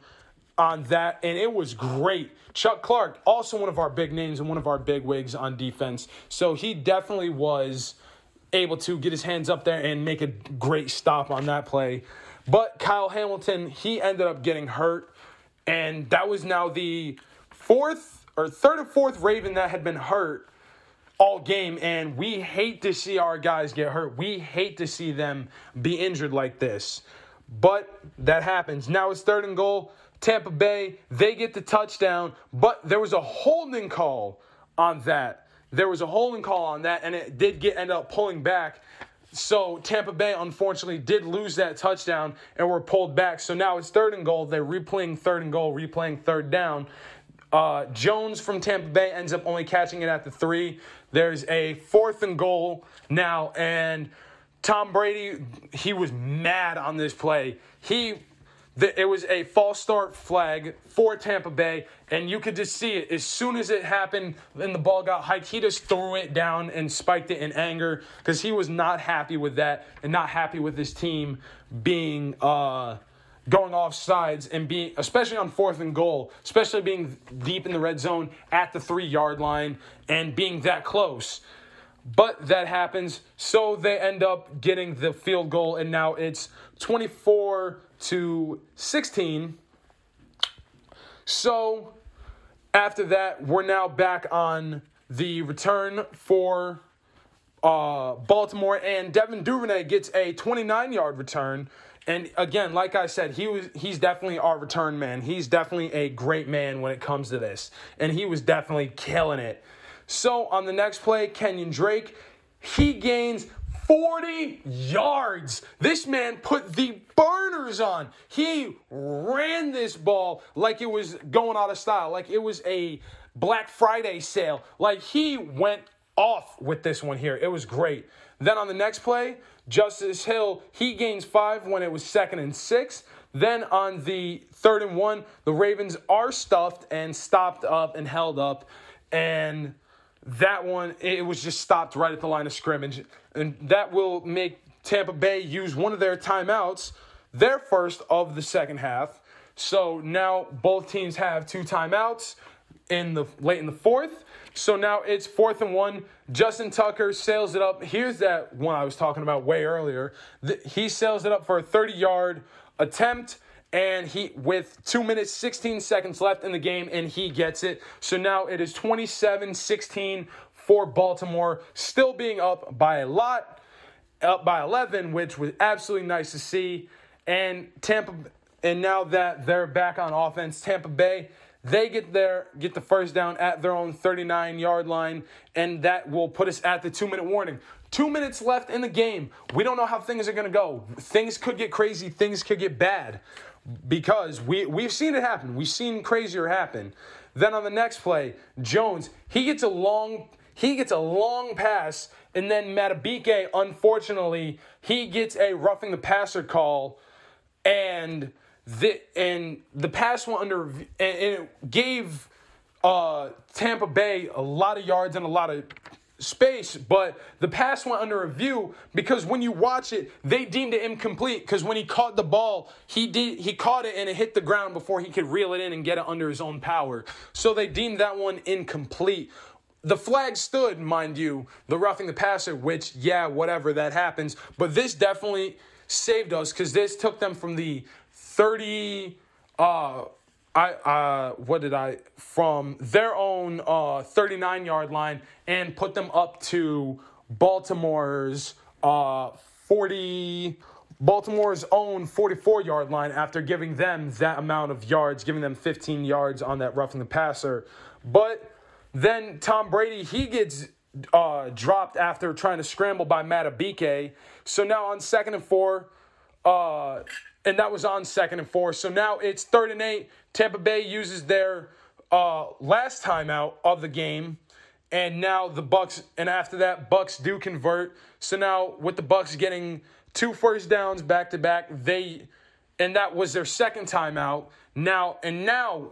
on that, and it was great. Chuck Clark, also one of our big names and one of our big wigs on defense. So he definitely was able to get his hands up there and make a great stop on that play. But Kyle Hamilton, he ended up getting hurt. And that was now the fourth or third or fourth Raven that had been hurt all game. And we hate to see our guys get hurt. We hate to see them be injured like this. But that happens. Now it's third and goal. Tampa Bay, they get the touchdown. But there was a holding call on that. There was a holding call on that. And it did get end up pulling back. So Tampa Bay, unfortunately, did lose that touchdown and were pulled back. So now it's third and goal. They're replaying third and goal, replaying third down. Uh, Jones from Tampa Bay ends up only catching it at the three. There's a fourth and goal now. And Tom Brady, he was mad on this play. He, the, it was a false start flag for Tampa Bay. And you could just see it. As soon as it happened and the ball got hiked, he just threw it down and spiked it in anger because he was not happy with that and not happy with his team being uh, going off sides and being, especially on fourth and goal, especially being deep in the red zone at the three-yard line and being that close. But that happens, so they end up getting the field goal, and now it's twenty-four to sixteen. So after that, we're now back on the return for uh, Baltimore, and Devin DuVernay gets a twenty-nine-yard return, And again, like I said, he was he's definitely our return man. He's definitely a great man when it comes to this. And he was definitely killing it. So on the next play, Kenyon Drake, he gains forty yards. This man put the burners on. He ran this ball like it was going out of style, like it was a Black Friday sale. Like he went off with this one here. It was great. Then on the next play, Justice Hill, he gains five when it was second and six. Then on the third and one, the Ravens are stuffed and stopped up and held up. And that one, it was just stopped right at the line of scrimmage. And that will make Tampa Bay use one of their timeouts, their first of the second half. So now both teams have two timeouts in the late in the fourth. So now it's fourth and one. Justin Tucker sails it up. Here's that one I was talking about way earlier. The, he sails it up for a thirty-yard attempt, and he with two minutes, sixteen seconds left in the game, and he gets it. So now it is twenty-seven sixteen for Baltimore, still being up by a lot, up by eleven, which was absolutely nice to see. And Tampa, and now that they're back on offense, Tampa Bay, they get their get the first down at their own thirty-nine-yard line, and that will put us at the two-minute warning. Two minutes left in the game. We don't know how things are going to go. Things could get crazy. Things could get bad because we, we've seen it happen. We've seen crazier happen. Then on the next play, Jones, he gets a long he gets a long pass, and then Matabike, unfortunately, he gets a roughing the passer call, and The, and the pass went under, and it gave uh, Tampa Bay a lot of yards and a lot of space, but the pass went under review because when you watch it, they deemed it incomplete because when he caught the ball, he did he caught it and it hit the ground before he could reel it in and get it under his own power. So they deemed that one incomplete. The flag stood, mind you, the roughing the passer, which, yeah, whatever, that happens. But this definitely saved us because this took them from the thirty, uh, I, uh, what did I, from their own uh, thirty-nine-yard line and put them up to Baltimore's uh, forty, Baltimore's own forty-four-yard line after giving them that amount of yards, giving them fifteen yards on that roughing the passer. But then Tom Brady, he gets uh, dropped after trying to scramble by Matabike. So now on second and four, uh... And that was on second and four. So now it's third and eight. Tampa Bay uses their uh, last timeout of the game. And now the Bucs, and after that, Bucs do convert. So now with the Bucs getting two first downs back to back, they, and that was their second timeout. Now, and now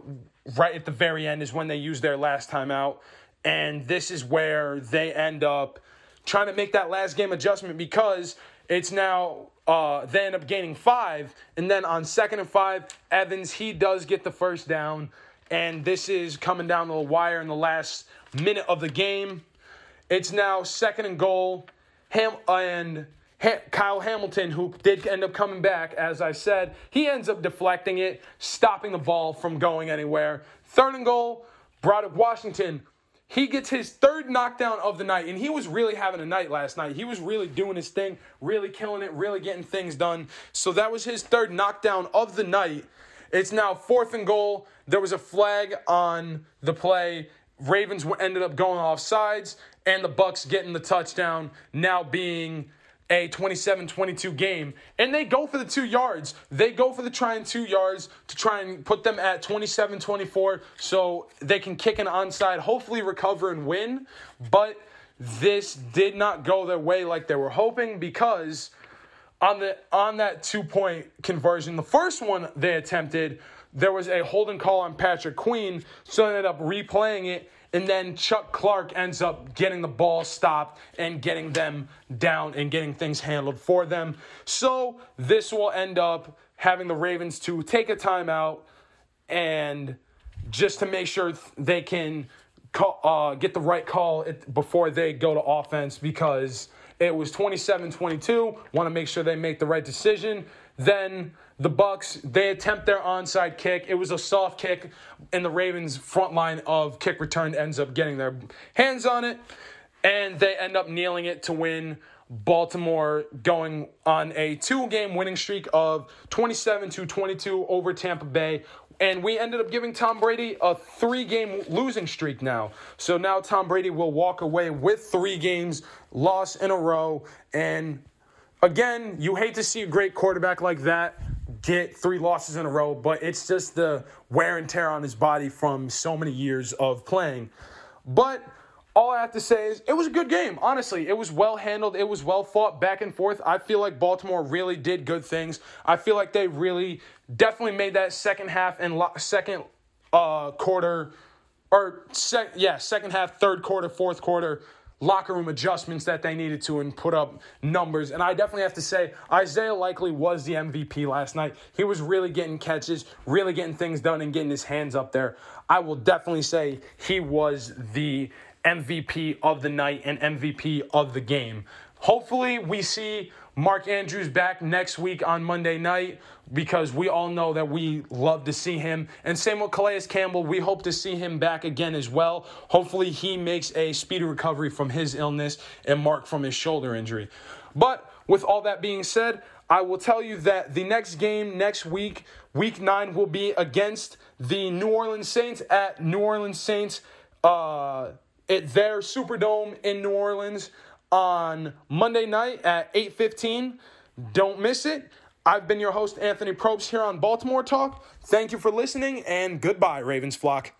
right at the very end is when they use their last timeout. And this is where they end up trying to make that last game adjustment because it's now Uh, they end up gaining five, and then on second and five, Evans, he does get the first down, and this is coming down to the wire in the last minute of the game. It's now second and goal, Ham and ha- Kyle Hamilton, who did end up coming back, as I said, he ends up deflecting it, stopping the ball from going anywhere. Third and goal, Broderick Washington, he gets his third knockdown of the night, and he was really having a night last night. He was really doing his thing, really killing it, really getting things done. So that was his third knockdown of the night. It's now fourth and goal. There was a flag on the play. Ravens ended up going offsides, and the Bucs getting the touchdown, now being a twenty-seven twenty-two game. And they go for the two yards. They go for the try and two yards to try and put them at twenty-seven twenty-four so they can kick an onside, hopefully recover and win. But this did not go their way like they were hoping because on the on that two-point conversion, the first one they attempted, there was a holding call on Patrick Queen, so they ended up replaying it. And then Chuck Clark ends up getting the ball stopped and getting them down and getting things handled for them. So this will end up having the Ravens to take a timeout and just to make sure they can call, uh, get the right call before they go to offense because it was twenty-seven twenty-two. Want to make sure they make the right decision. Then the Bucs, they attempt their onside kick. It was a soft kick, and the Ravens' front line of kick return ends up getting their hands on it, and they end up kneeling it to win Baltimore going on a two-game winning streak of twenty-seven to twenty-two over Tampa Bay. And we ended up giving Tom Brady a three-game losing streak now. So now Tom Brady will walk away with three games lost in a row. And again, you hate to see a great quarterback like that get three losses in a row, but it's just the wear and tear on his body from so many years of playing. But all I have to say is it was a good game. Honestly, it was well handled. It was well fought back and forth. I feel like Baltimore really did good things. I feel like they really definitely made that second half and lo- second uh, quarter or sec- yeah, second half, third quarter, fourth quarter locker room adjustments that they needed to and put up numbers. And I definitely have to say Isaiah Likely was the M V P last night. He was really getting catches, really getting things done and getting his hands up there. I will definitely say he was the M V P of the night and M V P of the game. Hopefully we see Mark Andrews back next week on Monday night because we all know that we love to see him. And same with Calais Campbell. We hope to see him back again as well. Hopefully he makes a speedy recovery from his illness and Mark from his shoulder injury. But with all that being said, I will tell you that the next game next week, week nine, will be against the New Orleans Saints at New Orleans Saints uh at their Superdome in New Orleans on Monday night at eight fifteen. Don't miss it. I've been your host, Anthony Probst, here on Baltimore Talk. Thank you for listening, and goodbye, Ravens flock.